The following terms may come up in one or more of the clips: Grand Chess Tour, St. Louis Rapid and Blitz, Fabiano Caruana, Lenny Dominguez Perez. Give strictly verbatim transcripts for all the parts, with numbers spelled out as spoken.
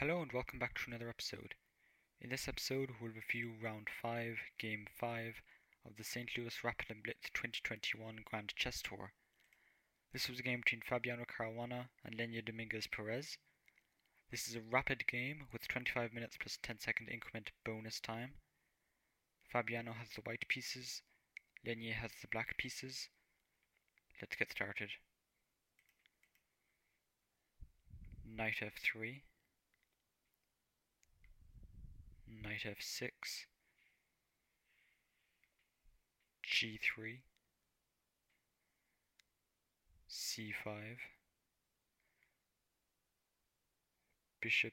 Hello and welcome back to another episode. In this episode we'll review Round five, Game five of the Saint Louis Rapid and Blitz twenty twenty-one Grand Chess Tour. This was a game between Fabiano Caruana and Lenny Dominguez Perez. This is a rapid game with twenty-five minutes plus ten second increment bonus time. Fabiano has the white pieces, Lenny has the black pieces. Let's get started. Knight f three. Knight f six, g three, c five, bishop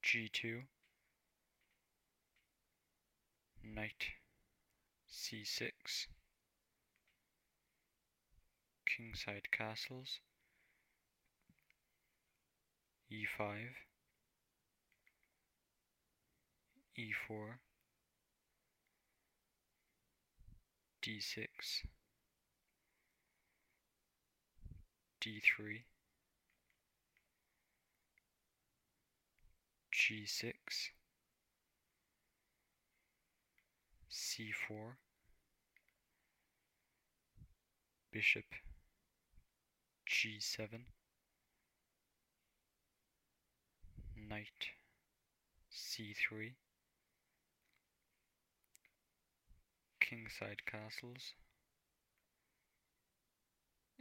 g two, knight c six, kingside castles, e five, e four, d six, d three, g six, c four, bishop g seven, knight c three, kingside castles,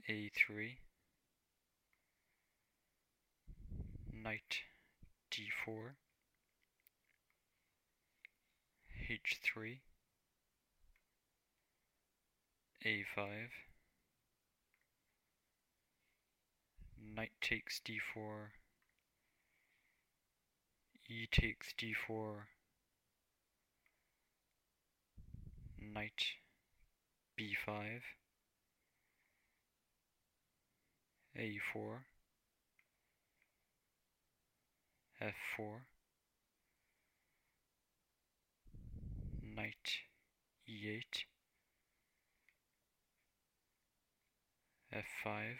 a three, knight d four, h three, a five, knight takes d four, e takes d four, knight b five, a four, f four, knight e eight, f five,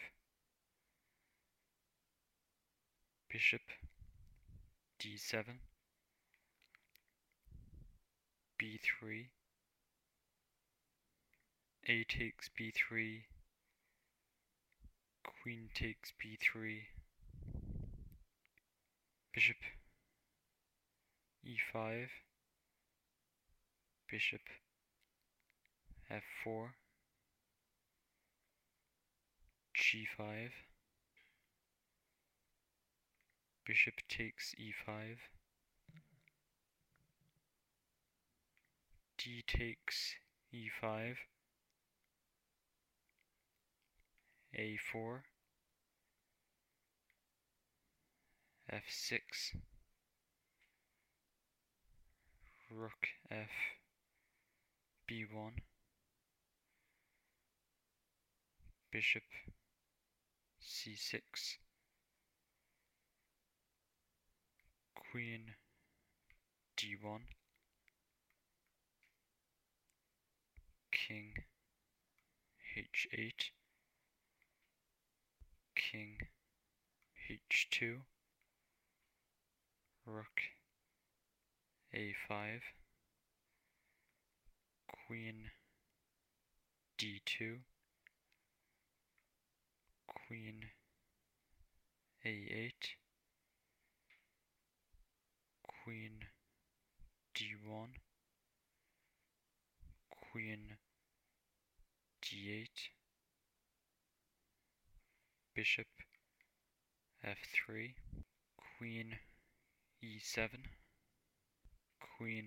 bishop d seven, b three, a takes b three, queen takes b three, bishop e five, bishop f four, g five, bishop takes e five, d takes e five, a four, f six, rook f, b one, bishop c six, queen d one, king h eight, king h two, rook a five, queen d two, queen a eight, queen d one, queen d eight, bishop f three, queen e seven, queen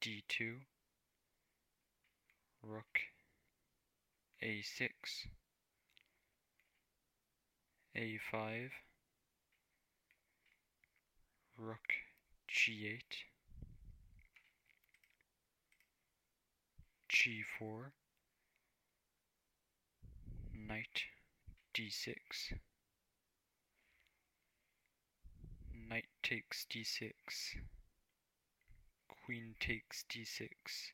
d two, rook a six, a five, rook g eight, g four, knight d six, knight takes d six, queen takes d six,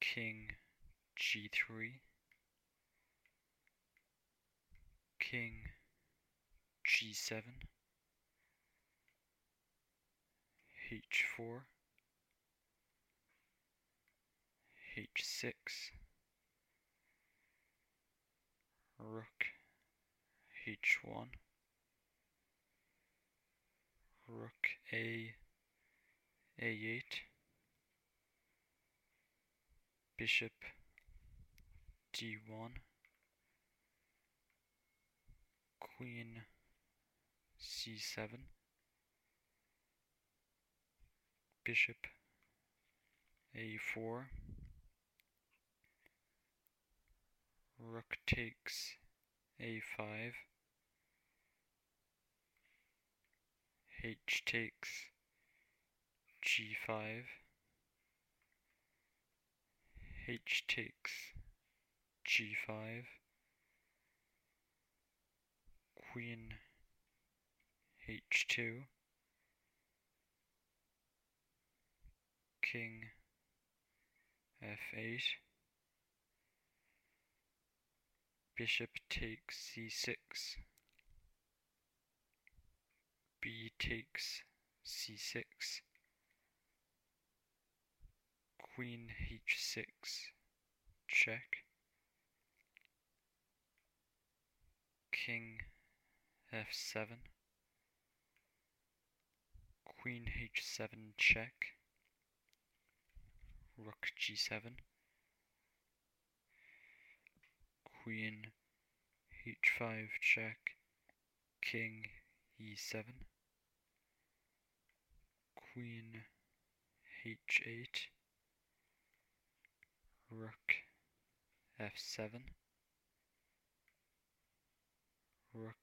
king g three, king g seven, h four, h six, rook, h one, rook a, a eight, bishop, d one, queen, c seven, bishop, a four, rook takes a five, h takes g five, h takes g five, queen h two, king f eight, bishop takes c six, b takes c six, queen h six, check, king f seven, queen h seven, check, rook g seven, queen h five, check, king e seven, queen h eight, rook f seven, rook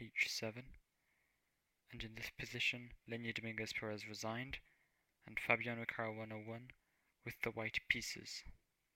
h seven, and in this position Lenny Dominguez Perez resigned and Fabiano Caruana won with the white pieces.